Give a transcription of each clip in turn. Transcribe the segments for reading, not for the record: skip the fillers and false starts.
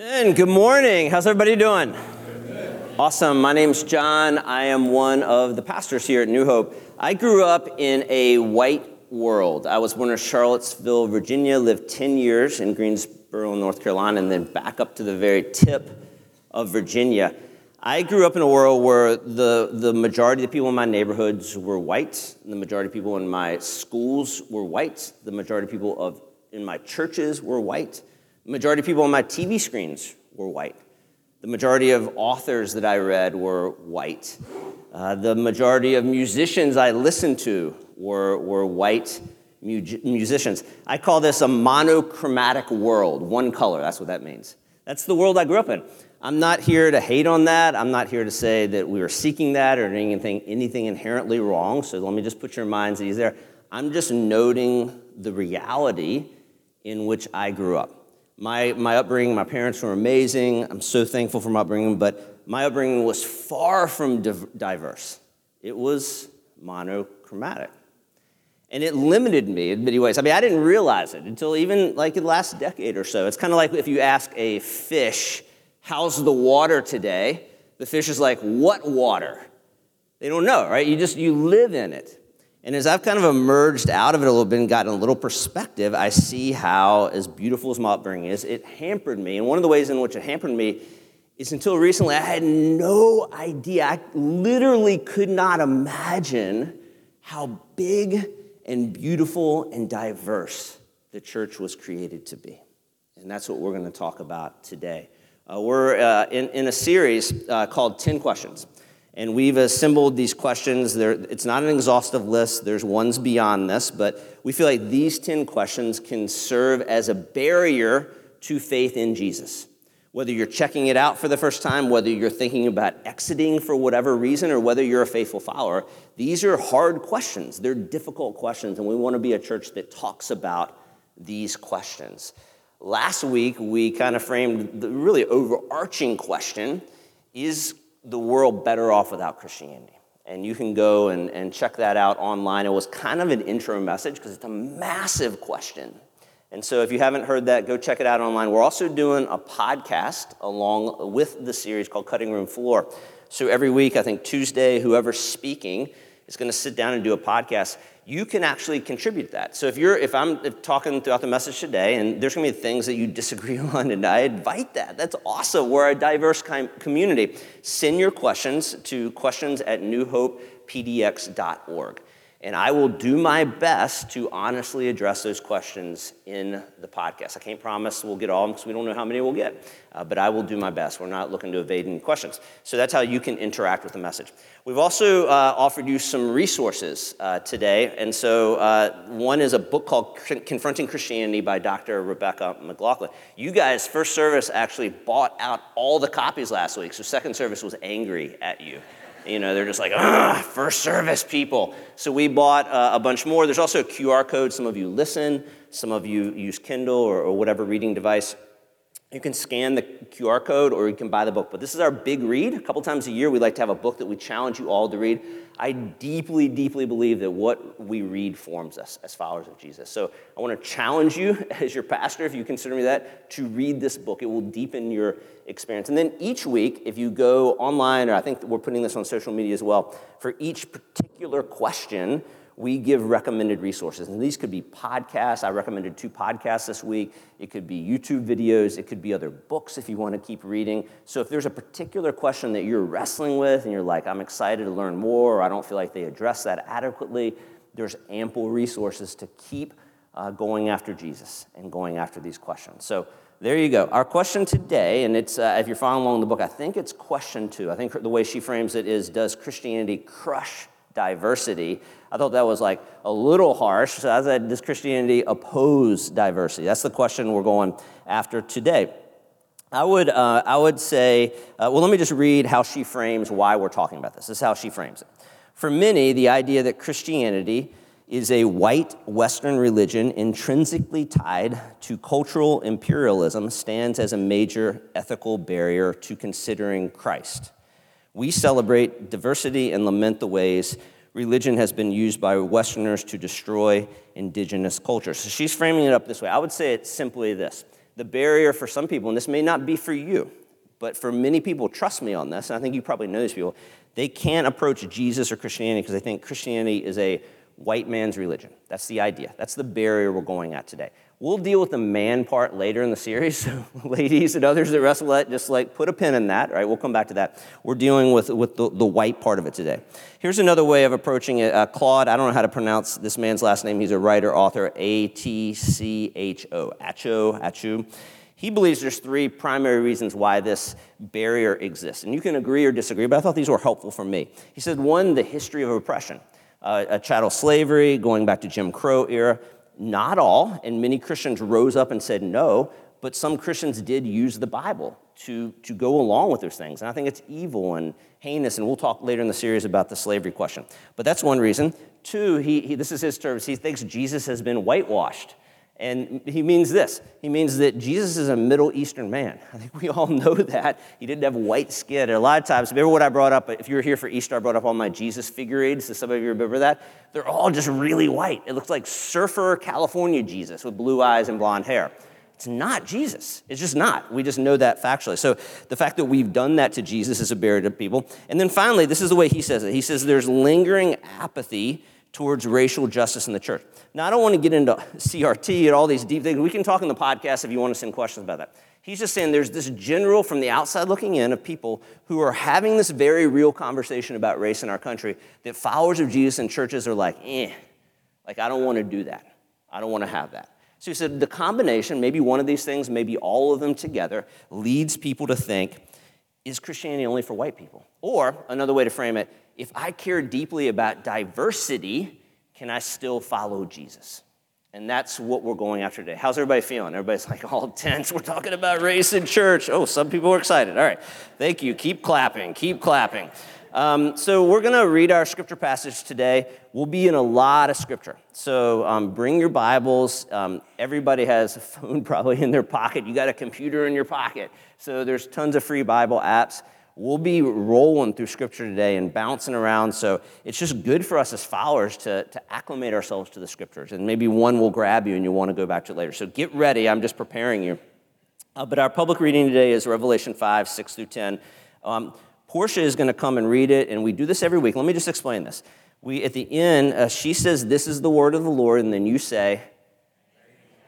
Amen. Good morning. How's everybody doing? Good. Awesome. My name's John. I am one of the pastors here at New Hope. I grew up in a white world. I was born in Charlottesville, Virginia, lived 10 years in Greensboro, North Carolina, and then back up to the very tip of Virginia. I grew up in a world where the majority of the people in my neighborhoods were white. The majority of people in my schools were white. The majority of people in my churches were white. The majority of people on my TV screens were white. The majority of authors that I read were white. The majority of musicians I listened to were white musicians. I call this a monochromatic world, one color. That's what that means. That's the world I grew up in. I'm not here to hate on that. I'm not here to say that we were seeking that or doing anything inherently wrong. So let me just put your minds at ease there. I'm just noting the reality in which I grew up. My upbringing, my parents were amazing. I'm so thankful for my upbringing, but my upbringing was far from diverse. It was monochromatic. And it limited me in many ways. I mean, I didn't realize it until even like the last decade or so. It's kind of like if you ask a fish, how's the water today? The fish is like, what water? They don't know, right? You live in it. And as I've kind of emerged out of it a little bit and gotten a little perspective, I see how, as beautiful as my upbringing is, it hampered me. And one of the ways in which it hampered me is until recently, I had no idea. I literally could not imagine how big and beautiful and diverse the church was created to be. And that's what we're going to talk about today. We're in a series called 10 Questions, and we've assembled these questions. It's not an exhaustive list. There's ones beyond this, but we feel like these 10 questions can serve as a barrier to faith in Jesus. Whether you're checking it out for the first time, whether you're thinking about exiting for whatever reason, or whether you're a faithful follower, these are hard questions. They're difficult questions, and we want to be a church that talks about these questions. Last week, we kind of framed the really overarching question, is the world better off without Christianity? And you can go and check that out online. It was kind of an intro message because it's a massive question. And so if you haven't heard that, go check it out online. We're also doing a podcast along with the series called Cutting Room Floor. So every week, I think Tuesday, whoever's speaking is going to sit down and do a podcast. You can actually contribute to that. So if I'm talking throughout the message today, and there's going to be things that you disagree on, and I invite that. That's awesome. We're a diverse community. Send your questions to questions@newhopepdx.org. And I will do my best to honestly address those questions in the podcast. I can't promise we'll get all of them because we don't know how many we'll get, but I will do my best. We're not looking to evade any questions. So that's how you can interact with the message. We've also offered you some resources today. And so one is a book called Confronting Christianity by Dr. Rebecca McLaughlin. You guys, first service actually bought out all the copies last week. So second service was angry at you. You know, they're just like, first service people. So we bought a bunch more. There's also a QR code. Some of you listen. Some of you use Kindle or whatever reading device. You can scan the QR code or you can buy the book. But this is our big read. A couple times a year, we like to have a book that we challenge you all to read. I deeply, deeply believe that what we read forms us as followers of Jesus. So I want to challenge you as your pastor, if you consider me that, to read this book. It will deepen your experience. And then each week, if you go online, or I think we're putting this on social media as well, for each particular question, we give recommended resources, and these could be podcasts. I recommended 2 podcasts this week. It could be YouTube videos. It could be other books if you want to keep reading. So if there's a particular question that you're wrestling with and you're like, I'm excited to learn more, or I don't feel like they address that adequately, there's ample resources to keep going after Jesus and going after these questions. So there you go. Our question today, and it's if you're following along the book, I think it's question 2. I think the way she frames it is, does Christianity crush diversity? I thought that was like a little harsh. So I said, does Christianity oppose diversity? That's the question we're going after today. I would say, well, let me just read how she frames why we're talking about this. This is how she frames it. For many, the idea that Christianity is a white Western religion intrinsically tied to cultural imperialism stands as a major ethical barrier to considering Christ. We celebrate diversity and lament the ways religion has been used by Westerners to destroy indigenous culture. So she's framing it up this way. I would say it's simply this. the barrier for some people, and this may not be for you, but for many people, trust me on this, and I think you probably know these people, they can't approach Jesus or Christianity because they think Christianity is a white man's religion. That's the idea. That's the barrier we're going at today. We'll deal with the man part later in the series. So ladies and others that wrestle that, just like put a pin in that, right? We'll come back to that. We're dealing with the white part of it today. Here's another way of approaching it. Claude, I don't know how to pronounce this man's last name. He's a writer, author, A-T-C-H-O, Acho. He believes there's three primary reasons why this barrier exists. And you can agree or disagree, but I thought these were helpful for me. He said, one, the history of oppression. Chattel slavery, going back to Jim Crow era. Not all, and many Christians rose up and said no, but some Christians did use the Bible to go along with those things. And I think it's evil and heinous, and we'll talk later in the series about the slavery question. But that's one reason. Two, he this is his terms, he thinks Jesus has been whitewashed. And he means this. He means that Jesus is a Middle Eastern man. I think we all know that. He didn't have white skin. And a lot of times, remember what I brought up? If you were here for Easter, I brought up all my Jesus figurines. So some of you remember that? They're all just really white. It looks like surfer California Jesus with blue eyes and blonde hair. It's not Jesus. It's just not. We just know that factually. So the fact that we've done that to Jesus is a barrier to people. And then finally, this is the way he says it. He says there's lingering apathy towards racial justice in the church. Now, I don't want to get into CRT and all these deep things. We can talk in the podcast if you want to send questions about that. He's just saying there's this general, from the outside looking in, of people who are having this very real conversation about race in our country that followers of Jesus and churches are like, I don't want to do that. I don't want to have that. So he said the combination, maybe one of these things, maybe all of them together, leads people to think, is Christianity only for white people? Or another way to frame it, if I care deeply about diversity, can I still follow Jesus? And that's what we're going after today. How's everybody feeling? Everybody's like all tense. We're talking about race in church. Oh, some people are excited. All right. Thank you. Keep clapping. So we're going to read our scripture passage today. We'll be in a lot of scripture. So bring your Bibles. Everybody has a phone probably in their pocket. You got a computer in your pocket. So there's tons of free Bible apps. We'll be rolling through Scripture today and bouncing around, so it's just good for us as followers to acclimate ourselves to the Scriptures, and maybe one will grab you and you'll want to go back to it later. So get ready. I'm just preparing you. But our public reading today is Revelation 5, 6 through 10. Portia is going to come and read it, and we do this every week. Let me just explain this. At the end, she says, "This is the word of the Lord," and then you say...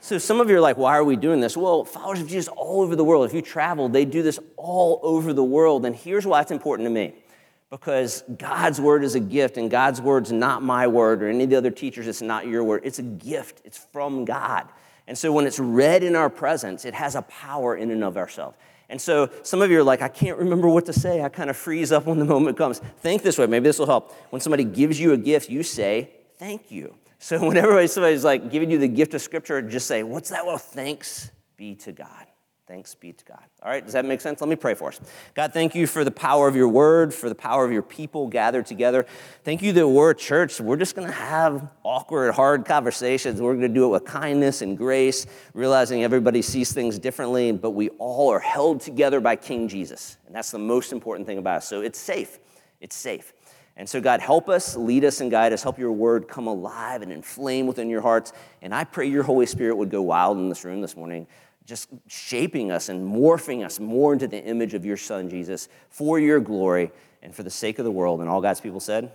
So some of you are like, why are we doing this? Well, followers of Jesus all over the world, if you travel, they do this all over the world. And here's why it's important to me. Because God's word is a gift, and God's word's not my word or any of the other teachers. It's not your word. It's a gift. It's from God. And so when it's read in our presence, it has a power in and of ourselves. And so some of you are like, I can't remember what to say. I kind of freeze up when the moment comes. Think this way. Maybe this will help. When somebody gives you a gift, you say, thank you. So whenever somebody's like giving you the gift of Scripture, just say, what's that? Well, thanks be to God. Thanks be to God. All right, does that make sense? Let me pray for us. God, thank you for the power of your word, for the power of your people gathered together. Thank you that we're a church. We're just going to have awkward, hard conversations. We're going to do it with kindness and grace, realizing everybody sees things differently, but we all are held together by King Jesus. And that's the most important thing about us. So it's safe. It's safe. And so, God, help us, lead us, and guide us. Help your word come alive and inflame within your hearts. And I pray your Holy Spirit would go wild in this room this morning, just shaping us and morphing us more into the image of your Son, Jesus, for your glory and for the sake of the world. And all God's people said?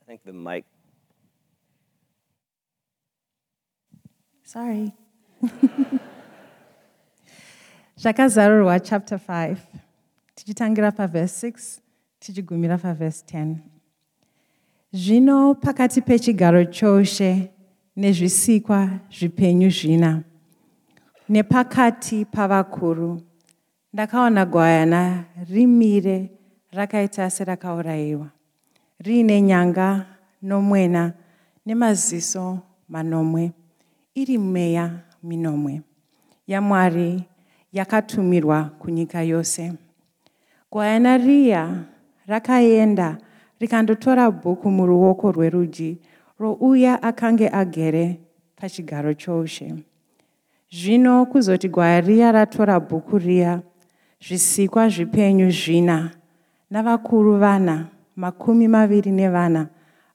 I think the mic... Sorry. Shaka Zarurwa, chapter 5. Tichitangirapa verse 6, tichigumirapa verse 10. Zvino pakati pechigaro chose nezvisikwa zvipenyu zvina. Nepakati pavakuru ndakaona gwayana rimire rakaita serakaurayiwa. Rine nyanga nomwena nemaziso manomwe. Iri meya minomwe yamwari yakatumirwa kunyika yose. Gwayana riya rakaenda rikandotora bhuku muruoko rwerudyi rouya akange agere pachigaro choushe. Zvino kuzoti gwaya riya ratora bhuku riya zvisikwa zvipenyu zvina navakuru vana makumi maviri nevana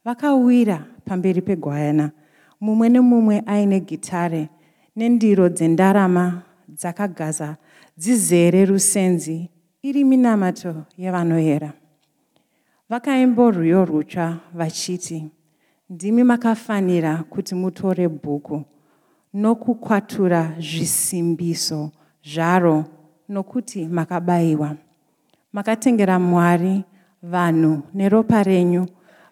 vakawira pamberi pegwayana, mumwe nemumwe aine gitare nendiro dzendarama dzakagaza dzizere rusenzi iri minamato yevanoera. Vakaimba rwiyo rutsva vachiti, ndimi makafanira kuti mutore bhuku nokukwatura zvisimbiso zvaro, nokuti makabayiwa. Makatengera Mwari vanhu neropa renyu,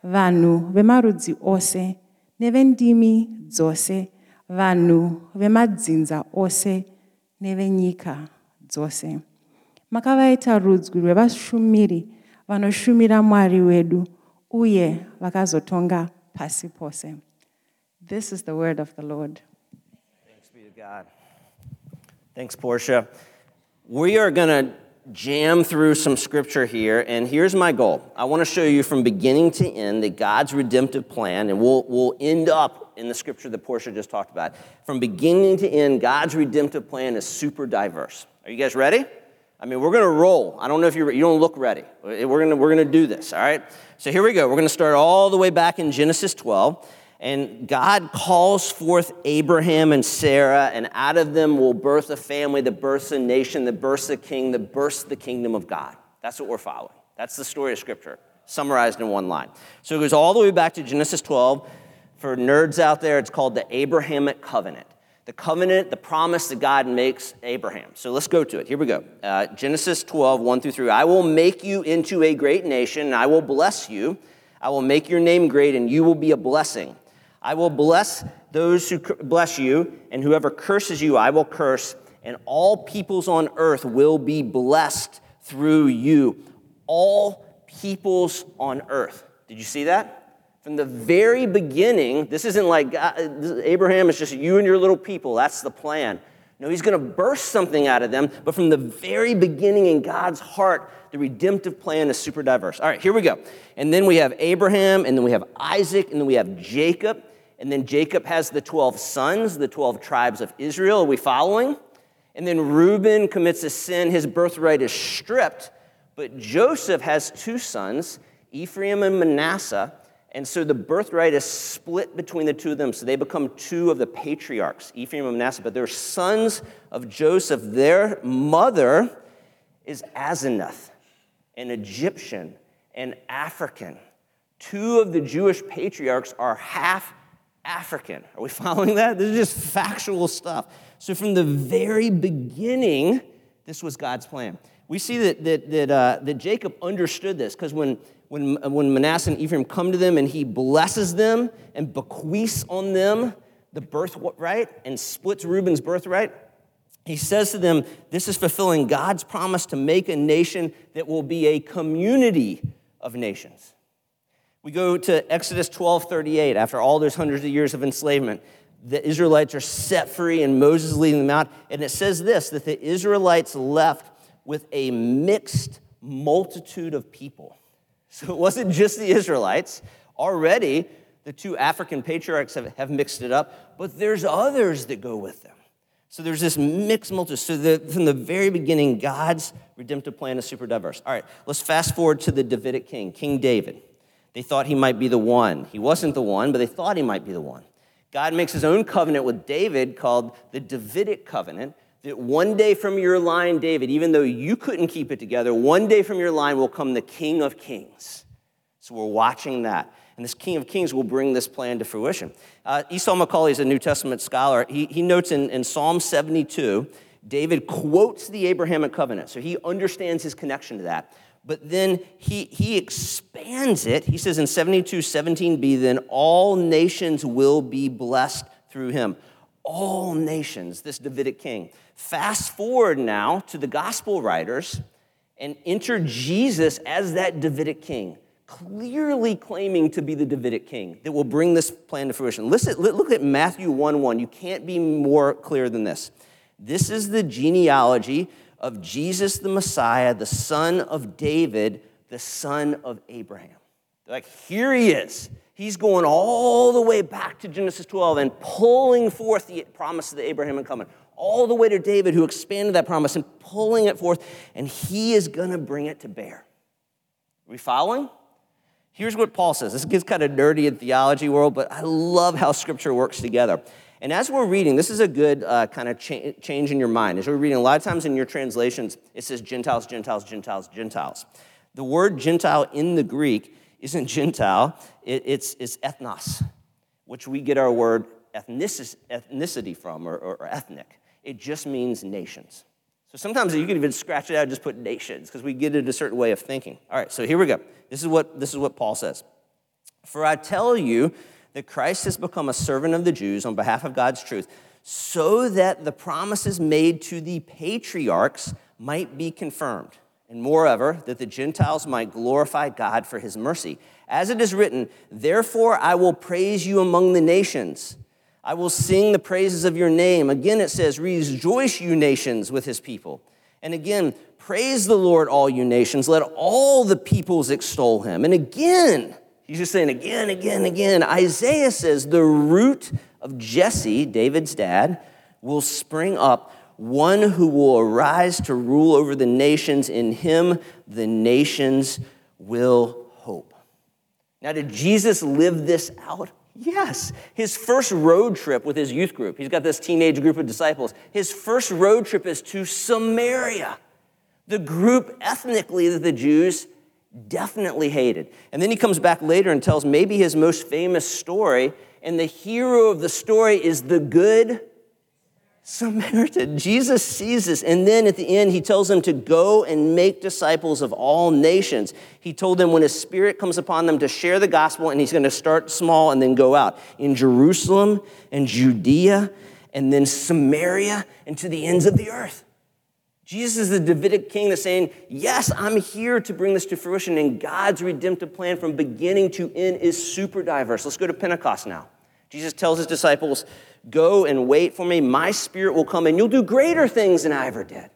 vanhu vemarudzi ose nevendimi dzose, vanhu vemadzinza ose nevenyika dzose. Makavaita rudzi rwevashumiri vanoshumira Mwari wedu, uye vakazotonga pasi pose. This is the word of the Lord. Thanks be to God. Thanks, Portia. We are going to jam through some scripture here, and here's my goal. I want to show you from beginning to end that God's redemptive plan, and we'll end up in the scripture that Portia just talked about. From beginning to end, God's redemptive plan is super diverse. Are you guys ready? I mean, we're going to roll. I don't know if you don't look ready. We're going to do this, all right? So here we go. We're going to start all the way back in Genesis 12, and God calls forth Abraham and Sarah, and out of them will birth a family that births a nation, that births a king, that births the kingdom of God. That's what we're following. That's the story of Scripture, summarized in one line. So it goes all the way back to Genesis 12. For nerds out there, it's called the Abrahamic Covenant. The covenant, the promise that God makes Abraham. So let's go to it. Here we go. Genesis 12, 1 through 3. I will make you into a great nation, and I will bless you. I will make your name great, and you will be a blessing. I will bless those who bless you, and whoever curses you, I will curse, and all peoples on earth will be blessed through you. All peoples on earth. Did you see that? From the very beginning, this isn't like Abraham is just you and your little people. That's the plan. No, he's going to burst something out of them. But from the very beginning in God's heart, the redemptive plan is super diverse. All right, here we go. And then we have Abraham, and then we have Isaac, and then we have Jacob. And then Jacob has the 12 sons, the 12 tribes of Israel. Are we following? And then Reuben commits a sin. His birthright is stripped. But Joseph has two sons, Ephraim and Manasseh. And so the birthright is split between the two of them, so they become two of the patriarchs, Ephraim and Manasseh. But they're sons of Joseph. Their mother is Asenath, an Egyptian, an African. Two of the Jewish patriarchs are half African. Are we following that? This is just factual stuff. So from the very beginning, this was God's plan. We see that Jacob understood this, because when Manasseh and Ephraim come to them and he blesses them and bequeaths on them the birthright and splits Reuben's birthright, he says to them, this is fulfilling God's promise to make a nation that will be a community of nations. We go to Exodus 12:38. After all those hundreds of years of enslavement, the Israelites are set free and Moses is leading them out. And it says this, that the Israelites left with a mixed multitude of people. So it wasn't just the Israelites. Already, the two African patriarchs have mixed it up, but there's others that go with them. So there's this mixed multitude. So from the very beginning, God's redemptive plan is super diverse. All right, let's fast forward to the Davidic king, King David. They thought he might be the one. He wasn't the one, but they thought he might be the one. God makes his own covenant with David called the Davidic covenant, that one day from your line, David, even though you couldn't keep it together, one day from your line will come the King of Kings. So we're watching that. And this King of Kings will bring this plan to fruition. Esau Macaulay is a New Testament scholar. He notes in Psalm 72, David quotes the Abrahamic covenant. So he understands his connection to that. But then he expands it. He says in 72:17b, then all nations will be blessed through him. All nations, this Davidic king. Fast forward now to the gospel writers and enter Jesus as that Davidic king, clearly claiming to be the Davidic king that will bring this plan to fruition. Listen, look at Matthew 1:1. You can't be more clear than this. This is the genealogy of Jesus the Messiah, the son of David, the son of Abraham. They're like, here he is. He's going all the way back to Genesis 12 and pulling forth the promise of the Abrahamic covenant. all the way to David, who expanded that promise and pulling it forth, and he is going to bring it to bear. Are we following? Here's what Paul says. This gets kind of nerdy in theology world, but I love how Scripture works together. And as we're reading, this is a good kind of change in your mind. As we're reading, a lot of times in your translations, it says Gentiles, Gentiles, Gentiles, Gentiles. The word Gentile in the Greek isn't Gentile, it's ethnos, which we get our word ethnicity from, or ethnic. It just means nations. So sometimes you can even scratch it out and just put nations, because we get it a certain way of thinking. All right, so here we go. This is what Paul says. For I tell you that Christ has become a servant of the Jews on behalf of God's truth, so that the promises made to the patriarchs might be confirmed, and moreover, that the Gentiles might glorify God for his mercy. As it is written, therefore I will praise you among the nations. I will sing the praises of your name. Again, it says, rejoice, you nations, with his people. And again, praise the Lord, all you nations. Let all the peoples extol him. And again, he's just saying again. Isaiah says, the root of Jesse, David's dad, will spring up, one who will arise to rule over the nations. In him, the nations will hope. Now, did Jesus live this out? Yes. His first road trip with his youth group, he's got this teenage group of disciples. His first road trip is to Samaria, the group ethnically that the Jews definitely hated. And then he comes back later and tells maybe his most famous story, and the hero of the story is the good Samaritan. Jesus sees this, and then at the end, he tells them to go and make disciples of all nations. He told them when his Spirit comes upon them to share the gospel, and he's going to start small and then go out in Jerusalem and Judea and then Samaria and to the ends of the earth. Jesus is the Davidic king that's saying, yes, I'm here to bring this to fruition, and God's redemptive plan from beginning to end is super diverse. Let's go to Pentecost now. Jesus tells his disciples, go and wait for me. My Spirit will come, and you'll do greater things than I ever did.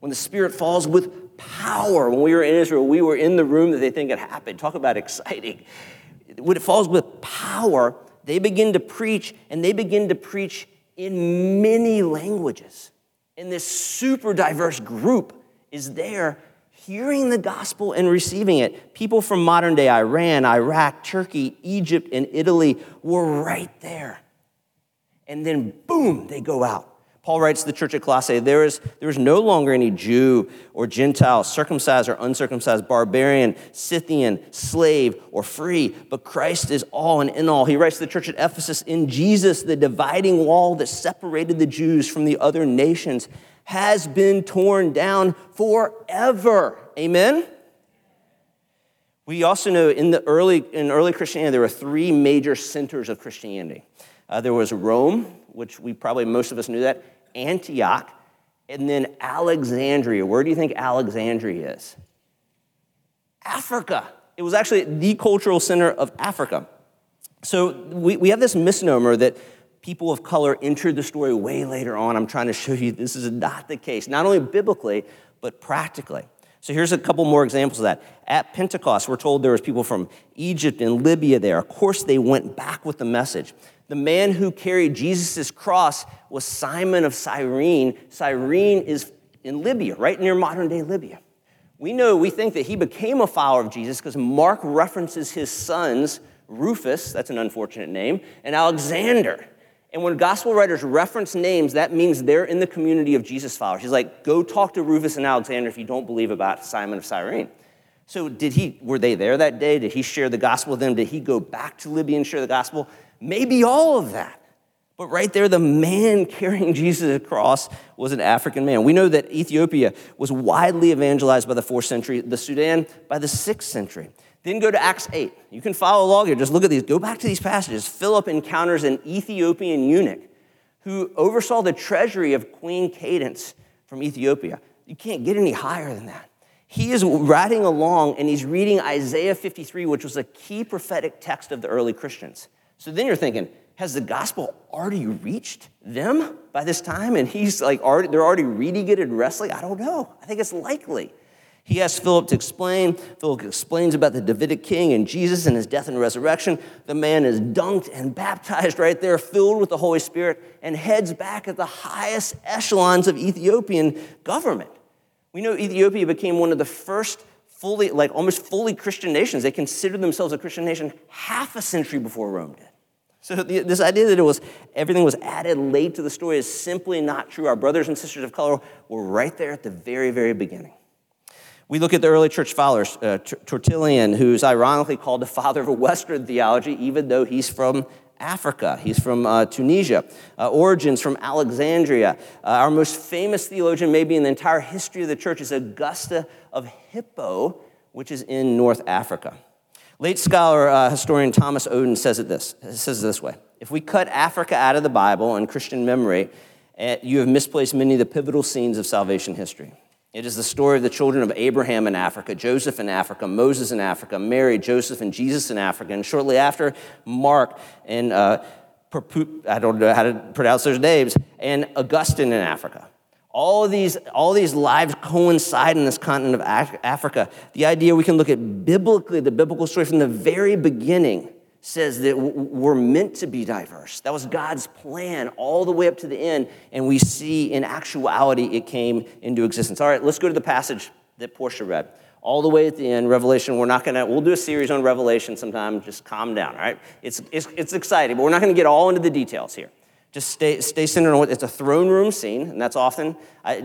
When the Spirit falls with power, when we were in Israel, we were in the room that they think it happened. Talk about exciting. When it falls with power, they begin to preach, and they begin to preach in many languages. And this super diverse group is there hearing the gospel and receiving it. People from modern day Iran, Iraq, Turkey, Egypt, and Italy were right there. And then, boom, they go out. Paul writes to the church at Colossae, there is no longer any Jew or Gentile, circumcised or uncircumcised, barbarian, Scythian, slave, or free, but Christ is all and in all. He writes to the church at Ephesus, in Jesus, the dividing wall that separated the Jews from the other nations has been torn down forever. Amen? We also know in early Christianity, there were three major centers of Christianity. There was Rome, which we probably, most of us knew that, Antioch, and then Alexandria. Where do you think Alexandria is? Africa. It was actually the cultural center of Africa. So we have this misnomer that people of color entered the story way later on. I'm trying to show you this is not the case, not only biblically, but practically. So here's a couple more examples of that. At Pentecost, we're told there was people from Egypt and Libya there. Of course, they went back with the message. The man who carried Jesus' cross was Simon of Cyrene. Cyrene is in Libya, right near modern-day Libya. We think that he became a follower of Jesus because Mark references his sons, Rufus, that's an unfortunate name, and Alexander. And when gospel writers reference names, that means they're in the community of Jesus followers. He's like, go talk to Rufus and Alexander if you don't believe about Simon of Cyrene. So were they there that day? Did he share the gospel with them? Did he go back to Libya and share the gospel? Maybe all of that. But right there, the man carrying Jesus across was an African man. We know that Ethiopia was widely evangelized by the 4th century, the Sudan by the 6th century. Then go to Acts 8. You can follow along here. Just look at these. Go back to these passages. Philip encounters an Ethiopian eunuch who oversaw the treasury of Queen Cadence from Ethiopia. You can't get any higher than that. He is riding along, and he's reading Isaiah 53, which was a key prophetic text of the early Christians. So then you're thinking, has the gospel already reached them by this time? And they're already reading it and wrestling? I don't know. I think it's likely. He asks Philip to explain. Philip explains about the Davidic king and Jesus and his death and resurrection. The man is dunked and baptized right there, filled with the Holy Spirit, and heads back at the highest echelons of Ethiopian government. We know Ethiopia became one of the first fully, like almost fully Christian nations. They considered themselves a Christian nation half a century before Rome did. So this idea that it was everything was added late to the story is simply not true. Our brothers and sisters of color were right there at the very, very beginning. We look at the early church fathers, Tertullian, who's ironically called the father of Western theology, even though he's from Africa. He's from Tunisia. Origen's from Alexandria. Our most famous theologian maybe in the entire history of the church is Augustine of Hippo, which is in North Africa. Late scholar historian Thomas Oden says it this way. If we cut Africa out of the Bible and Christian memory, you have misplaced many of the pivotal scenes of salvation history. It is the story of the children of Abraham in Africa, Joseph in Africa, Moses in Africa, Mary, Joseph, and Jesus in Africa. And shortly after, Mark and, I don't know how to pronounce those names, and Augustine in Africa. All these lives coincide in this continent of Africa. The idea we can look at biblically, the biblical story from the very beginning says that we're meant to be diverse. That was God's plan all the way up to the end, and we see in actuality it came into existence. All right, let's go to the passage that Portia read. All the way at the end, Revelation, we'll do a series on Revelation sometime, just calm down, all right? It's exciting, but we're not gonna get all into the details here. Just stay centered on what it's a throne room scene, and that's often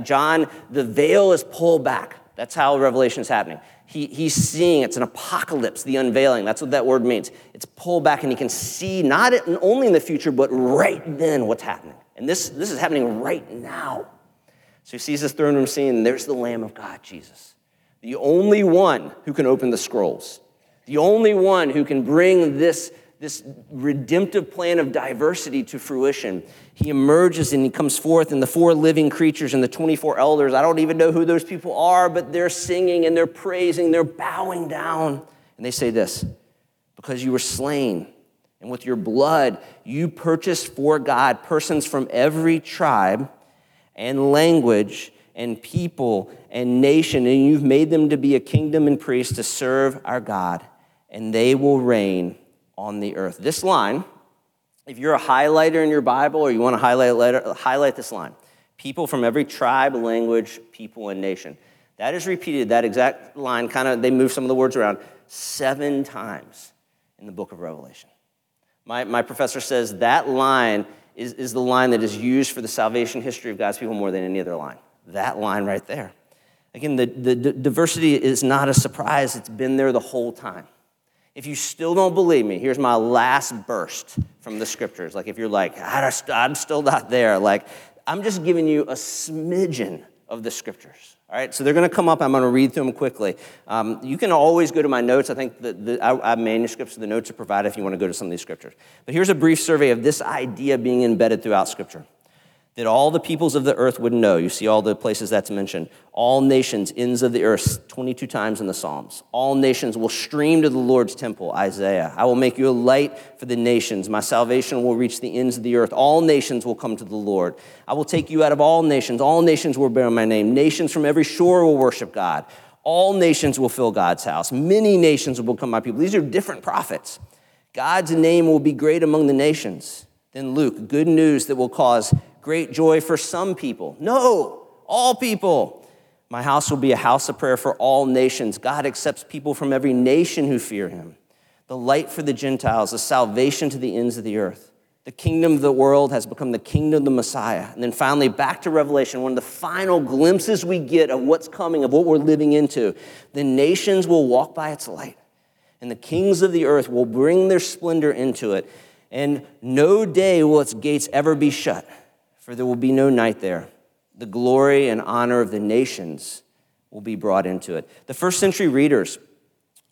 John. The veil is pulled back. That's how Revelation is happening. He's seeing it's an apocalypse, the unveiling. That's what that word means. It's pulled back, and he can see not only in the future, but right then what's happening. And this is happening right now. So he sees this throne room scene, and there's the Lamb of God, Jesus, the only one who can open the scrolls, the only one who can bring this redemptive plan of diversity to fruition. He emerges and he comes forth, and the four living creatures and the 24 elders, I don't even know who those people are, but they're singing and they're praising, they're bowing down. And they say this, because you were slain, and with your blood you purchased for God persons from every tribe and language and people and nation, and you've made them to be a kingdom and priests to serve our God, and they will reign on the earth. This line, if you're a highlighter in your Bible or you want to highlight this line, people from every tribe, language, people, and nation. That is repeated, that exact line, they move some of the words around, 7 times in the book of Revelation. My professor says that line is the line that is used for the salvation history of God's people more than any other line. That line right there. Again, the diversity is not a surprise. It's been there the whole time. If you still don't believe me, here's my last burst from the scriptures. Like if you're like, I'm still not there. Like I'm just giving you a smidgen of the scriptures. All right, so they're going to come up. I'm going to read through them quickly. You can always go to my notes. I think the manuscripts of the notes are provided if you want to go to some of these scriptures. But here's a brief survey of this idea being embedded throughout scripture. That all the peoples of the earth would know. You see all the places that's mentioned. All nations, ends of the earth, 22 times in the Psalms. All nations will stream to the Lord's temple, Isaiah. I will make you a light for the nations. My salvation will reach the ends of the earth. All nations will come to the Lord. I will take you out of all nations. All nations will bear my name. Nations from every shore will worship God. All nations will fill God's house. Many nations will become my people. These are different prophets. God's name will be great among the nations. Then Luke, good news that will cause great joy for some people. No, all people. My house will be a house of prayer for all nations. God accepts people from every nation who fear him. The light for the Gentiles, the salvation to the ends of the earth. The kingdom of the world has become the kingdom of the Messiah. And then finally, back to Revelation, one of the final glimpses we get of what's coming, of what we're living into. The nations will walk by its light, and the kings of the earth will bring their splendor into it. And no day will its gates ever be shut, for there will be no night there. The glory and honor of the nations will be brought into it. The first century readers,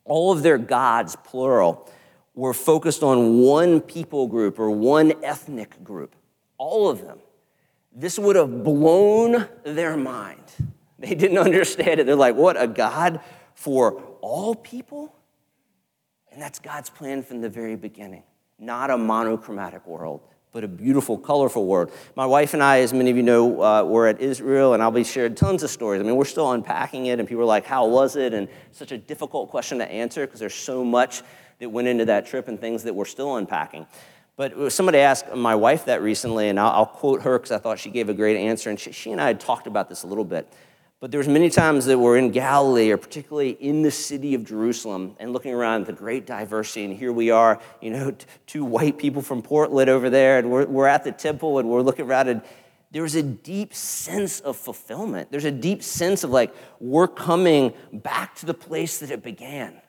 all of their gods, plural, were focused on one people group or one ethnic group, all of them. This would have blown their mind. They didn't understand it. They're like, what, a God for all people? And that's God's plan from the very beginning, not a monochromatic world. but a beautiful, colorful word. My wife and I, as many of you know, were at Israel, and I'll be sharing tons of stories. I mean, we're still unpacking it, and people are like, how was it? And such a difficult question to answer because there's so much that went into that trip and things that we're still unpacking. But somebody asked my wife that recently, and I'll quote her because I thought she gave a great answer, and she and I had talked about this a little bit. But there was many times that we're in Galilee, or particularly in the city of Jerusalem, and looking around the great diversity, and here we are, you know, two white people from Portland over there, and we're at the temple, and we're looking around, and there's a deep sense of fulfillment. There's a deep sense of, like, we're coming back to the place that it began.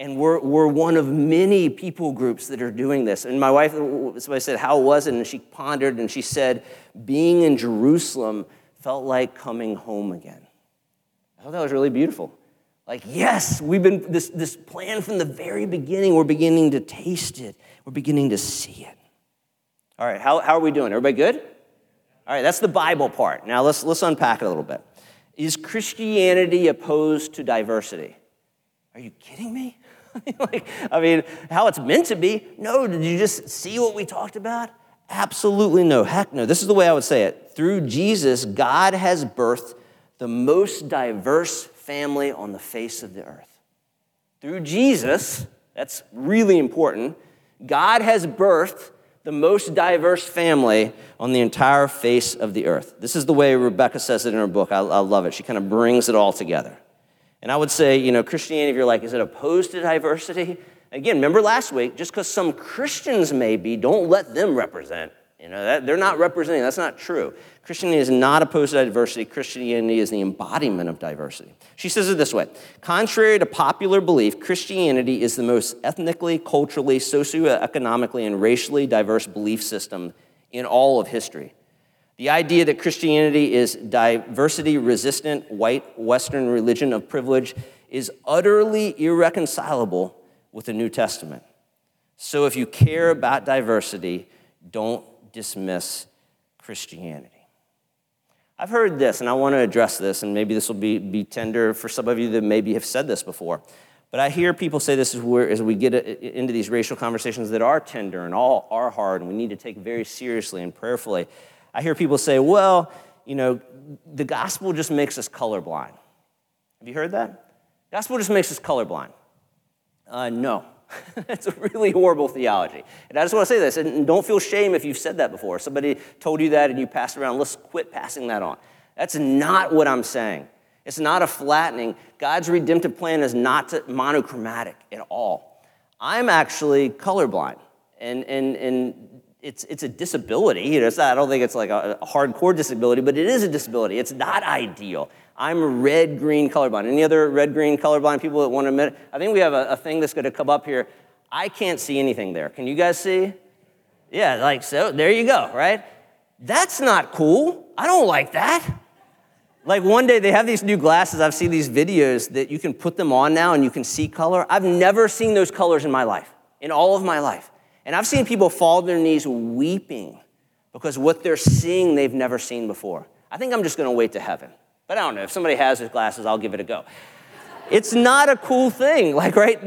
And we're one of many people groups that are doing this. And my wife, somebody said, how was it? And she pondered, and she said, being in Jerusalem felt like coming home again. I thought that was really beautiful. Like, yes, we've been, this plan from the very beginning, we're beginning to taste it. We're beginning to see it. All right, how are we doing? Everybody good? All right, that's the Bible part. Now let's unpack it a little bit. Is Christianity opposed to diversity? Are you kidding me? How it's meant to be? No, did you just see what we talked about? Absolutely no. Heck no. This is the way I would say it. Through Jesus, God has birthed the most diverse family on the face of the earth. Through Jesus, that's really important, God has birthed the most diverse family on the entire face of the earth. This is the way Rebecca says it in her book. I love it. She kind of brings it all together. And I would say, you know, Christianity, if you're like, is it opposed to diversity? Again, remember last week, just because some Christians may be, don't let them represent. You know, they're not representing. That's not true. Christianity is not opposed to diversity. Christianity is the embodiment of diversity. She says it this way. Contrary to popular belief, Christianity is the most ethnically, culturally, socioeconomically, and racially diverse belief system in all of history. The idea that Christianity is diversity-resistant, white, Western religion of privilege is utterly irreconcilable with the New Testament. So if you care about diversity, don't dismiss Christianity. I've heard this, and I want to address this, and maybe this will be tender for some of you that maybe have said this before, but I hear people say this is where, as we get into these racial conversations that are tender and all are hard and we need to take very seriously and prayerfully, I hear people say, well, you know, the gospel just makes us colorblind. Have you heard that? The gospel just makes us colorblind. No. It's a really horrible theology. And I just want to say this, and don't feel shame if you've said that before. Somebody told you that and you passed it around. Let's quit passing that on. That's not what I'm saying. It's not a flattening. God's redemptive plan is not monochromatic at all. I'm actually colorblind, and it's a disability. You know, it's not, I don't think it's like a hardcore disability, but it is a disability. It's not ideal. I'm red-green colorblind. Any other red-green colorblind people that want to admit it? I think we have a thing that's going to come up here. I can't see anything there. Can you guys see? Yeah, like so. There you go, right? That's not cool. I don't like that. Like one day they have these new glasses. I've seen these videos that you can put them on now and you can see color. I've never seen those colors in my life, in all of my life. And I've seen people fall to their knees weeping because what they're seeing they've never seen before. I think I'm just going to wait to heaven. But I don't know, if somebody has his glasses, I'll give it a go. It's not a cool thing, like, right?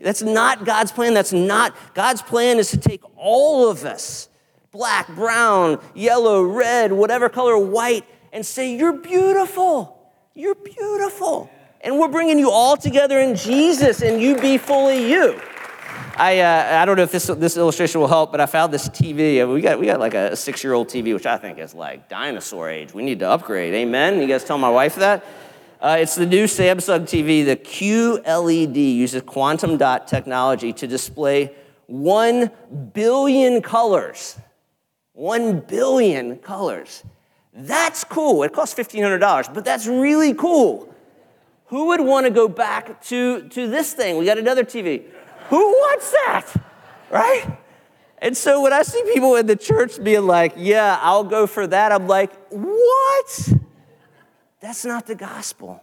That's not God's plan. God's plan is to take all of us, black, brown, yellow, red, whatever color, white, and say, you're beautiful. You're beautiful. And we're bringing you all together in Jesus, and you be fully you. I don't know if this illustration will help, but I found this TV. We got like a 6-year-old TV, which I think is like dinosaur age. We need to upgrade. Amen? You guys tell my wife that? It's the new Samsung TV. The QLED uses quantum dot technology to display 1 billion colors. 1 billion colors. That's cool. It costs $1,500, but that's really cool. Who would want to go back to this thing? We got another TV. Who wants that, right? And so when I see people in the church being like, yeah, I'll go for that, I'm like, what? That's not the gospel.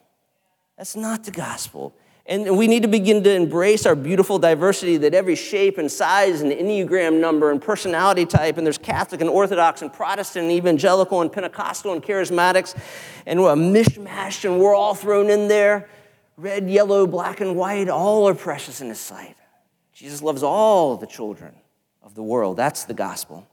That's not the gospel. And we need to begin to embrace our beautiful diversity that every shape and size and Enneagram number and personality type, and there's Catholic and Orthodox and Protestant and Evangelical and Pentecostal and Charismatics, and we're a mishmash and we're all thrown in there. Red, yellow, black, and white, all are precious in his sight. Jesus loves all the children of the world. That's the gospel.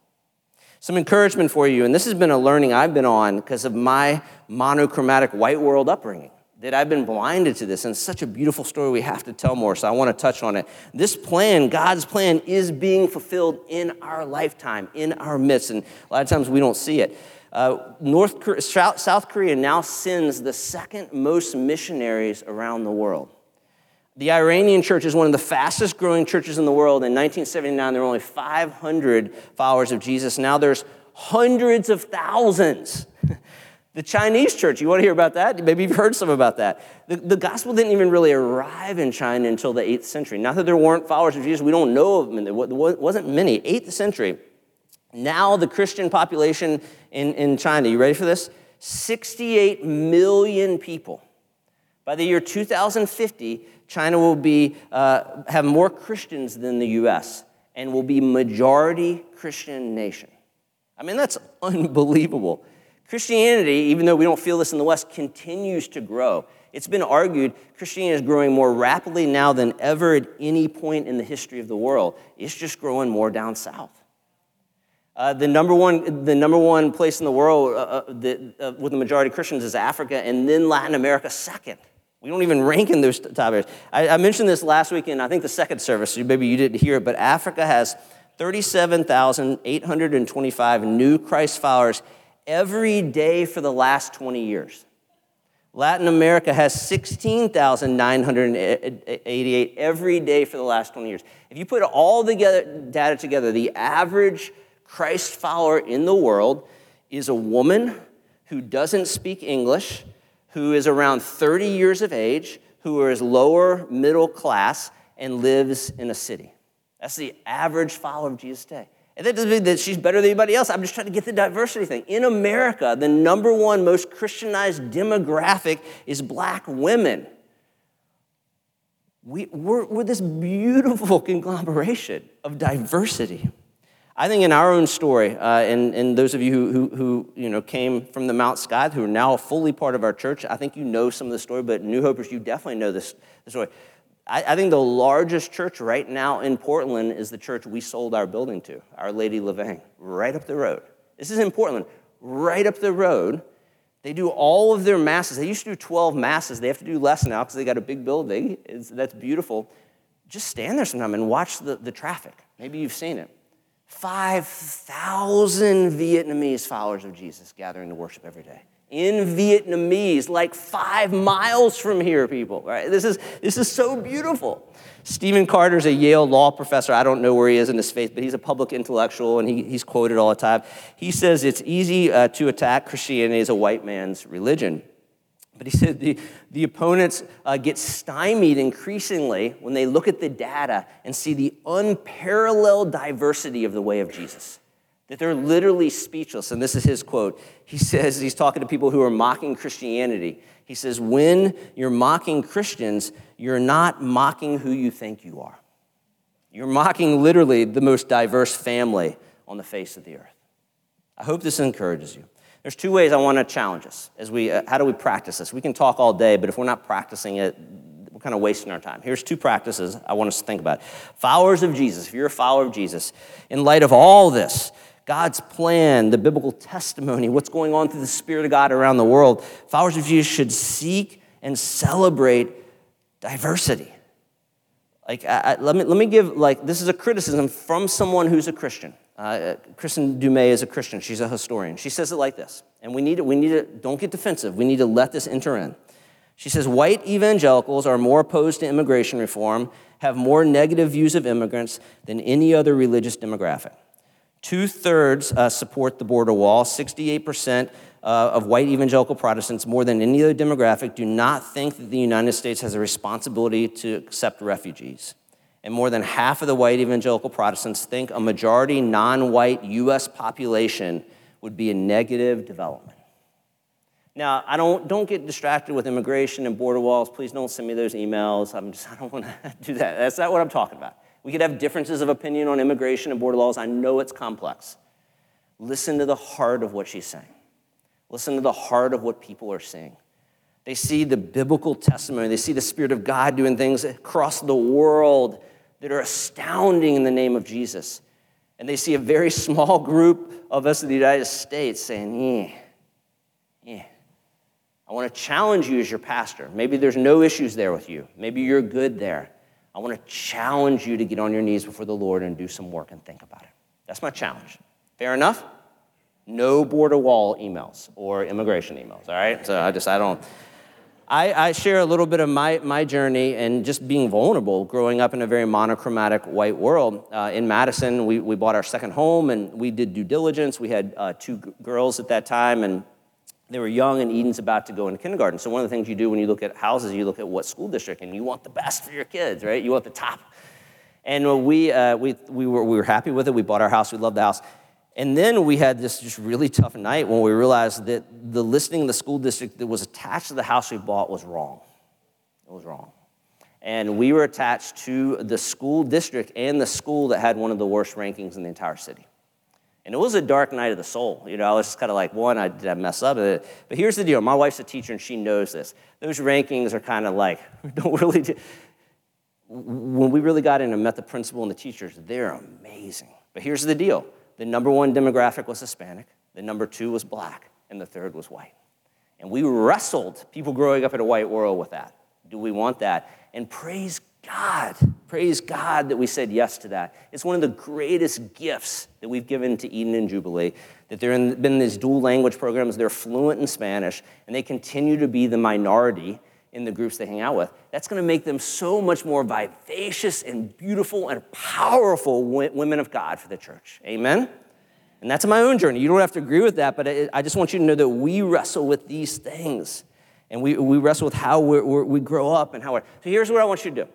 some encouragement for you. And this has been a learning I've been on because of my monochromatic white world upbringing, that I've been blinded to this. And it's such a beautiful story we have to tell more, so I want to touch on it. This plan, God's plan, is being fulfilled in our lifetime, in our midst. And a lot of times we don't see it. South Korea now sends the second most missionaries around the world. The Iranian church is one of the fastest growing churches in the world. In 1979, there were only 500 followers of Jesus. Now there's hundreds of thousands. The Chinese church, you want to hear about that? Maybe you've heard some about that. The gospel didn't even really arrive in China until the 8th century. Not that there weren't followers of Jesus. We don't know of them. There wasn't many. 8th century. Now the Christian population in China, you ready for this? 68 million people. By the year 2050, China will have more Christians than the U.S. and will be majority Christian nation. I mean, that's unbelievable. Christianity, even though we don't feel this in the West, continues to grow. It's been argued Christianity is growing more rapidly now than ever at any point in the history of the world. It's just growing more down south. The number one place in the world with the majority of Christians is Africa, and then Latin America second. We don't even rank in those top areas. I mentioned this last weekend, I think the second service, so maybe you didn't hear it, but Africa has 37,825 new Christ followers every day for the last 20 years. Latin America has 16,988 every day for the last 20 years. If you put all the data together, the average Christ follower in the world is a woman who doesn't speak English, who is around 30 years of age, who is lower middle class, and lives in a city. That's the average follower of Jesus today. And that doesn't mean that she's better than anybody else. I'm just trying to get the diversity thing. In America, the number one most Christianized demographic is black women. We're this beautiful conglomeration of diversity. I think in our own story, and those of you who you know came from the Mount Sky, who are now fully part of our church, I think you know some of the story, but New Hopers, you definitely know this story. I think the largest church right now in Portland is the church we sold our building to, Our Lady Levang, right up the road. This is in Portland, right up the road. They do all of their masses. They used to do 12 masses. They have to do less now because they got a big building. That's beautiful. Just stand there sometime and watch the traffic. Maybe you've seen it. 5,000 Vietnamese followers of Jesus gathering to worship every day. In Vietnamese, like 5 miles from here, people. Right? This is so beautiful. Stephen Carter's a Yale law professor. I don't know where he is in his faith, but he's a public intellectual, and he's quoted all the time. He says it's easy to attack Christianity as a white man's religion. But he said the opponents get stymied increasingly when they look at the data and see the unparalleled diversity of the way of Jesus, that they're literally speechless. And this is his quote. He says, he's talking to people who are mocking Christianity. He says, when you're mocking Christians, you're not mocking who you think you are. You're mocking literally the most diverse family on the face of the earth. I hope this encourages you. There's two ways I want to challenge us as we, how do we practice this? We can talk all day, but if we're not practicing it, we're kind of wasting our time. Here's two practices I want us to think about. Followers of Jesus, if you're a follower of Jesus, in light of all this, God's plan, the biblical testimony, what's going on through the Spirit of God around the world, followers of Jesus should seek and celebrate diversity. Like, let me give, like, this is a criticism from someone who's a Christian. Kristen Dumais is a Christian. She's a historian. She says it like this, and we need to don't get defensive. We need to let this enter in. She says, white evangelicals are more opposed to immigration reform, have more negative views of immigrants than any other religious demographic. 2/3 support the border wall. 68% of white evangelical Protestants, more than any other demographic, do not think that the United States has a responsibility to accept refugees. And more than half of the white evangelical Protestants think a majority non-white U.S. population would be a negative development. Now, I don't get distracted with immigration and border walls. Please don't send me those emails. I don't want to do that. That's not what I'm talking about. We could have differences of opinion on immigration and border laws. I know it's complex. Listen to the heart of what she's saying. Listen to the heart of what people are seeing. They see the biblical testimony. They see the Spirit of God doing things across the world that are astounding in the name of Jesus. And they see a very small group of us in the United States saying, yeah. I want to challenge you as your pastor. Maybe there's no issues there with you. Maybe you're good there. I want to challenge you to get on your knees before the Lord and do some work and think about it. That's my challenge. Fair enough? No border wall emails or immigration emails, all right? So I share a little bit of my journey and just being vulnerable, growing up in a very monochromatic white world. In Madison, we bought our second home and we did due diligence. We had two girls at that time, and they were young, and Eden's about to go into kindergarten. So one of the things you do when you look at houses, you look at what school district, and you want the best for your kids, right? You want the top. And we were happy with it. We bought our house. We loved the house. And then we had this just really tough night when we realized that the listing of the school district that was attached to the house we bought was wrong. It was wrong. And we were attached to the school district and the school that had one of the worst rankings in the entire city. And it was a dark night of the soul. You know, I was kind of like, did I mess up? But here's the deal. My wife's a teacher, and she knows this. Those rankings are kind of like, don't really do. When we really got in and met the principal and the teachers, they're amazing. But here's the deal. The number one demographic was Hispanic. The number two was black. And the third was white. And we wrestled, people growing up in a white world, with that. Do we want that? And praise God that we said yes to that. It's one of the greatest gifts that we've given to Eden and Jubilee, that there have been these dual language programs. They're fluent in Spanish, and they continue to be the minority in the groups they hang out with. That's going to make them so much more vivacious and beautiful and powerful women of God for the church. Amen? And that's my own journey. You don't have to agree with that, but I just want you to know that we wrestle with these things. And we wrestle with how we grow up and how we're... So here's what I want you to do.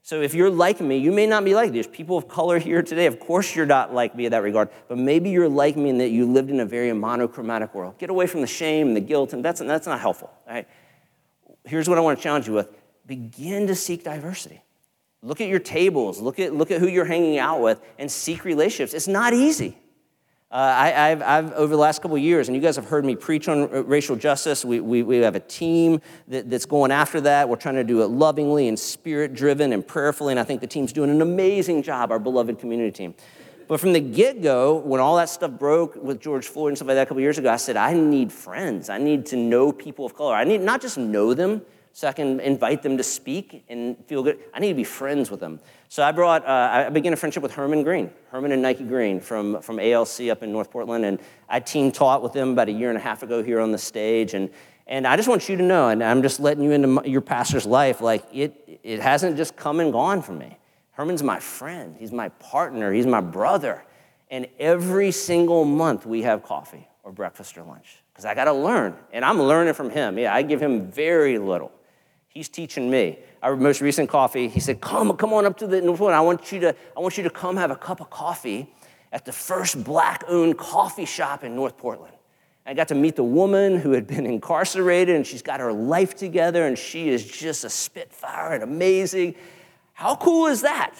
So if you're like me, you may not be like this. People of color here today, of course you're not like me in that regard, but maybe you're like me in that you lived in a very monochromatic world. Get away from the shame and the guilt, and that's not helpful. All right? Here's what I want to challenge you with. Begin to seek diversity. Look at your tables. Look at who you're hanging out with and seek relationships. It's not easy. I've over the last couple of years, and you guys have heard me preach on racial justice. We have a team that's going after that. We're trying to do it lovingly and spirit-driven and prayerfully, and I think the team's doing an amazing job, our beloved community team. But from the get-go, when all that stuff broke with George Floyd and stuff like that a couple of years ago, I said, I need friends. I need to know people of color. I need not just know them so I can invite them to speak and feel good. I need to be friends with them. So I began a friendship with Herman and Nike Green from ALC up in North Portland, and I team taught with them about a year and a half ago here on the stage, and I just want you to know, and I'm just letting you into your pastor's life, like it hasn't just come and gone for me. Herman's my friend, he's my partner, he's my brother, and every single month we have coffee or breakfast or lunch, because I gotta learn, and I'm learning from him. Yeah, I give him very little. He's teaching me. Our most recent coffee, he said, come on up to the North Portland. I want you to come have a cup of coffee at the first black-owned coffee shop in North Portland. I got to meet the woman who had been incarcerated, and she's got her life together, and she is just a spitfire and amazing. How cool is that?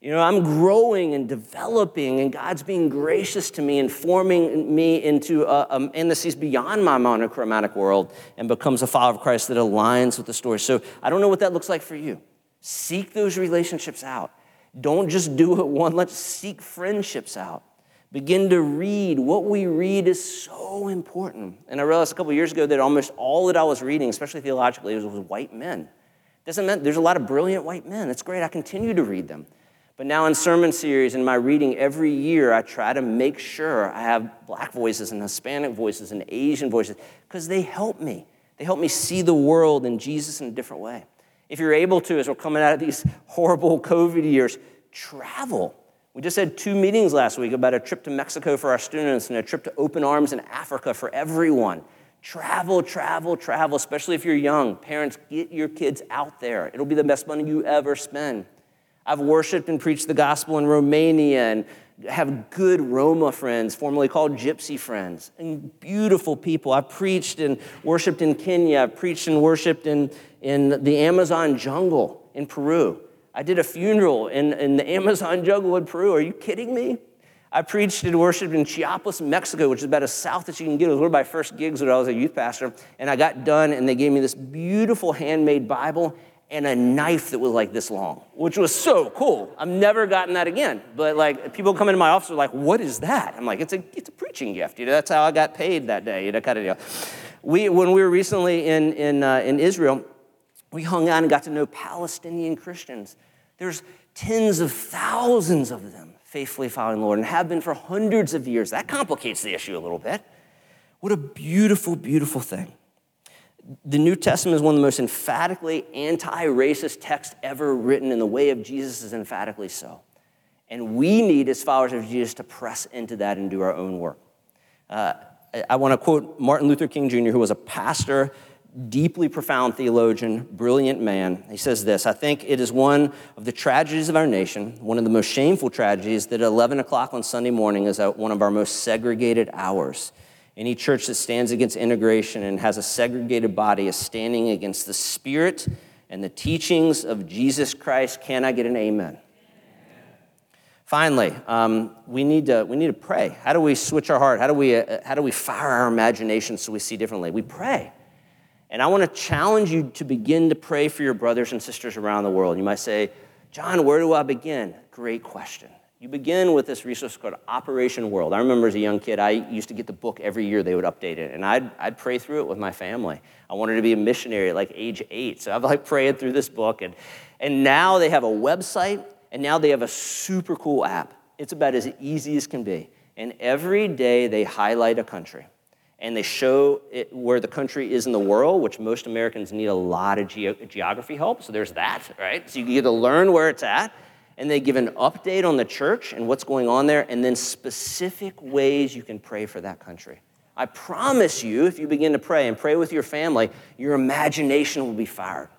You know, I'm growing and developing, and God's being gracious to me and forming me into and this is beyond my monochromatic world and becomes a follower of Christ that aligns with the story. So I don't know what that looks like for you. Seek those relationships out. Don't just do it one. Let's seek friendships out. Begin to read. What we read is so important. And I realized a couple years ago that almost all that I was reading, especially theologically, was white men. Doesn't mean there's a lot of brilliant white men. It's great. I continue to read them. But now in sermon series, in my reading every year, I try to make sure I have black voices and Hispanic voices and Asian voices, because they help me. They help me see the world and Jesus in a different way. If you're able to, as we're coming out of these horrible COVID years, travel. We just had two meetings last week about a trip to Mexico for our students and a trip to Open Arms in Africa for everyone. Travel, travel, travel, especially if you're young. Parents, get your kids out there. It'll be the best money you ever spend. I've worshiped and preached the gospel in Romania and have good Roma friends, formerly called Gypsy friends, and beautiful people. I've preached and worshiped in Kenya. I've preached and worshiped in the Amazon jungle in Peru. I did a funeral in the Amazon jungle in Peru. Are you kidding me? I preached and worshiped in Chiapas, Mexico, which is about as south as you can get. It was one of my first gigs when I was a youth pastor, and I got done, and they gave me this beautiful handmade Bible and a knife that was like this long, which was so cool. I've never gotten that again. But like people come into my office are like, what is that? I'm like, it's a preaching gift. You know, that's how I got paid that day, you know, kind of deal. When we were recently in Israel, we hung out and got to know Palestinian Christians. There's tens of thousands of them faithfully following the Lord and have been for hundreds of years. That complicates the issue a little bit. What a beautiful, beautiful thing. The New Testament is one of the most emphatically anti-racist texts ever written, and the way of Jesus is emphatically so. And we need, as followers of Jesus, to press into that and do our own work. I want to quote Martin Luther King Jr., who was a pastor, deeply profound theologian, brilliant man. He says this, I think it is one of the tragedies of our nation, one of the most shameful tragedies, that at 11 o'clock on Sunday morning is one of our most segregated hours. Any church that stands against integration and has a segregated body is standing against the spirit and the teachings of Jesus Christ. Can I get an amen? Amen. Finally, we need to pray. How do we switch our heart? How do we fire our imagination so we see differently? We pray. And I want to challenge you to begin to pray for your brothers and sisters around the world. You might say, John, where do I begin? Great question. You begin with this resource called Operation World. I remember as a young kid, I used to get the book every year. They would update it, and I'd pray through it with my family. I wanted to be a missionary at like age 8, so I've like prayed through this book, and now they have a website, and now they have a super cool app. It's about as easy as can be, and every day they highlight a country, and they show it where the country is in the world, which most Americans need a lot of geography help, so there's that, right? So you get to learn where it's at, and they give an update on the church and what's going on there, and then specific ways you can pray for that country. I promise you, if you begin to pray and pray with your family, your imagination will be fired.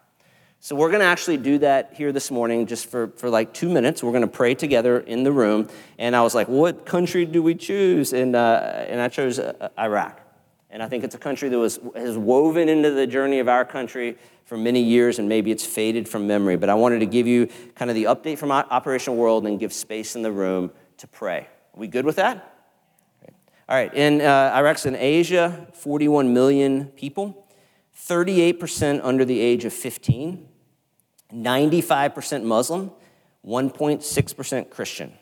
So we're going to actually do that here this morning just for like 2 minutes. We're going to pray together in the room. And I was like, what country do we choose? And I chose Iraq. And I think it's a country that has woven into the journey of our country for many years, and maybe it's faded from memory. But I wanted to give you kind of the update from Operation World and give space in the room to pray. Are we good with that? All right, in Iraq's in Asia, 41 million people, 38% under the age of 15, 95% Muslim, 1.6% Christian.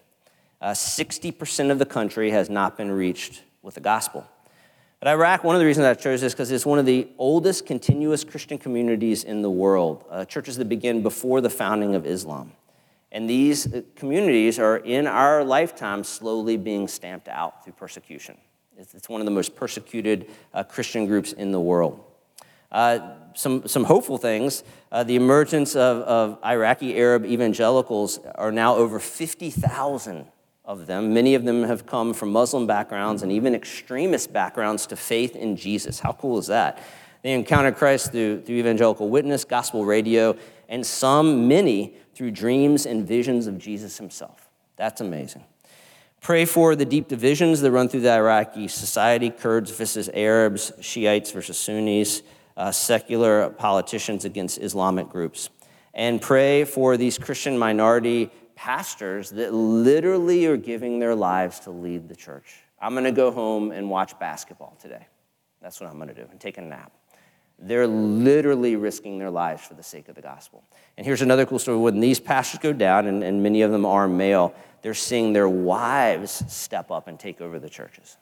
60% of the country has not been reached with the gospel. But Iraq, one of the reasons I chose this is because it's one of the oldest continuous Christian communities in the world, churches that began before the founding of Islam. And these communities are, in our lifetime, slowly being stamped out through persecution. It's one of the most persecuted Christian groups in the world. Some hopeful things, the emergence of Iraqi Arab evangelicals are now over 50,000 of them. Many of them have come from Muslim backgrounds and even extremist backgrounds to faith in Jesus. How cool is that? They encountered Christ through evangelical witness, gospel radio, and many, through dreams and visions of Jesus himself. That's amazing. Pray for the deep divisions that run through the Iraqi society, Kurds versus Arabs, Shiites versus Sunnis, secular politicians against Islamic groups. And pray for these Christian minority pastors that literally are giving their lives to lead the church. I'm going to go home and watch basketball today. That's what I'm going to do, and take a nap. They're literally risking their lives for the sake of the gospel. And here's another cool story. When these pastors go down, and many of them are male, they're seeing their wives step up and take over the churches.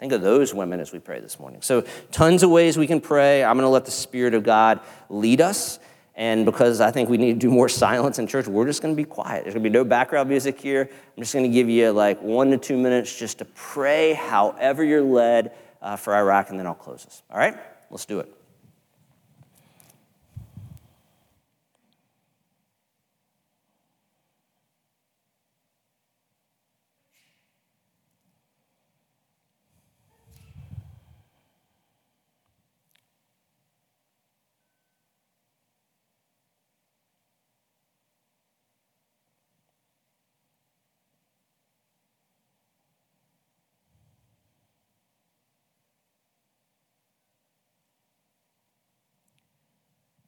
Think of those women as we pray this morning. So tons of ways we can pray. I'm going to let the Spirit of God lead us. And because I think we need to do more silence in church, we're just going to be quiet. There's going to be no background music here. I'm just going to give you like 1 to 2 minutes just to pray however you're led for Iraq, and then I'll close this. All right? Let's do it.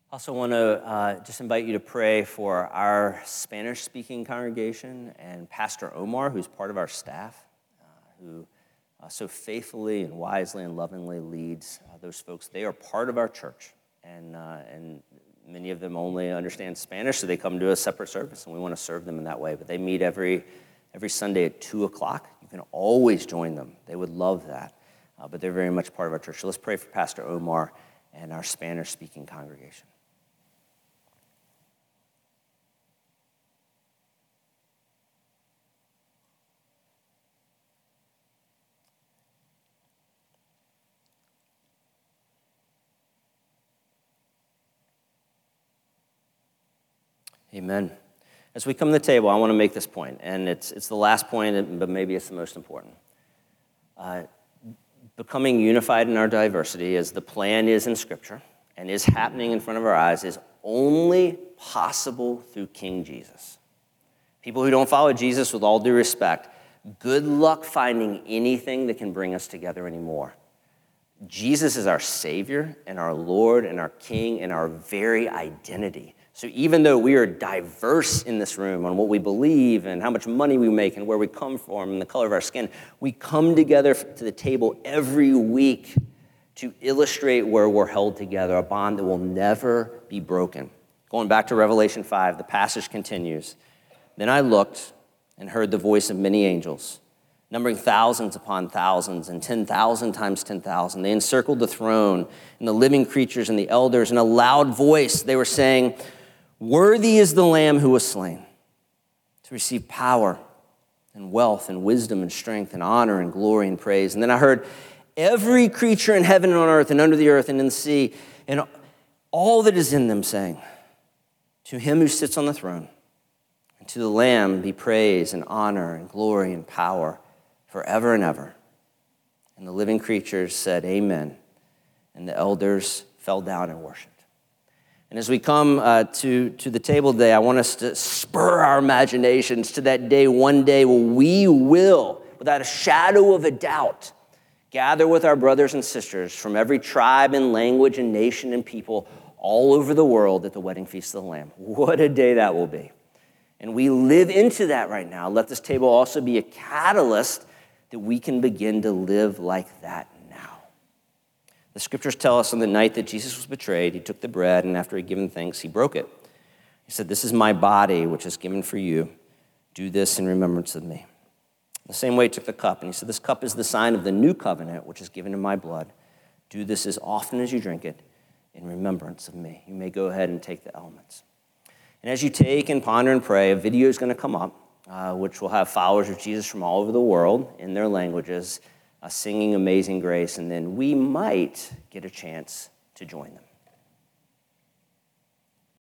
I also want to just invite you to pray for our Spanish-speaking congregation and Pastor Omar, who's part of our staff, who so faithfully and wisely and lovingly leads those folks. They are part of our church, and Many of them only understand Spanish, so they come to a separate service, and we want to serve them in that way. But they meet every Sunday at 2 o'clock. You can always join them. They would love that. But they're very much part of our church. So let's pray for Pastor Omar and our Spanish-speaking congregation. Amen. As we come to the table, I want to make this point, and it's the last point, but maybe it's the most important. Becoming unified in our diversity, as the plan is in Scripture and is happening in front of our eyes, is only possible through King Jesus. People who don't follow Jesus, with all due respect, good luck finding anything that can bring us together anymore. Jesus is our Savior and our Lord and our King and our very identity. So even though we are diverse in this room on what we believe and how much money we make and where we come from and the color of our skin, we come together to the table every week to illustrate where we're held together, a bond that will never be broken. Going back to Revelation 5, the passage continues. Then I looked and heard the voice of many angels, numbering thousands upon thousands and 10,000 times 10,000. They encircled the throne and the living creatures and the elders. In a loud voice, they were saying, "Worthy is the Lamb who was slain to receive power and wealth and wisdom and strength and honor and glory and praise." And then I heard every creature in heaven and on earth and under the earth and in the sea and all that is in them saying, "To him who sits on the throne and to the Lamb be praise and honor and glory and power forever and ever." And the living creatures said, "Amen." And the elders fell down and worshiped. And as we come to the table today, I want us to spur our imaginations to that day, one day where we will, without a shadow of a doubt, gather with our brothers and sisters from every tribe and language and nation and people all over the world at the wedding feast of the Lamb. What a day that will be. And we live into that right now. Let this table also be a catalyst that we can begin to live like that. The Scriptures tell us on the night that Jesus was betrayed, he took the bread, and after he had given thanks, he broke it. He said, "This is my body, which is given for you. Do this in remembrance of me." The same way he took the cup, and he said, "This cup is the sign of the new covenant, which is given in my blood. Do this as often as you drink it in remembrance of me." You may go ahead and take the elements. And as you take and ponder and pray, a video is going to come up, which will have followers of Jesus from all over the world in their languages, singing Amazing Grace, and then we might get a chance to join them.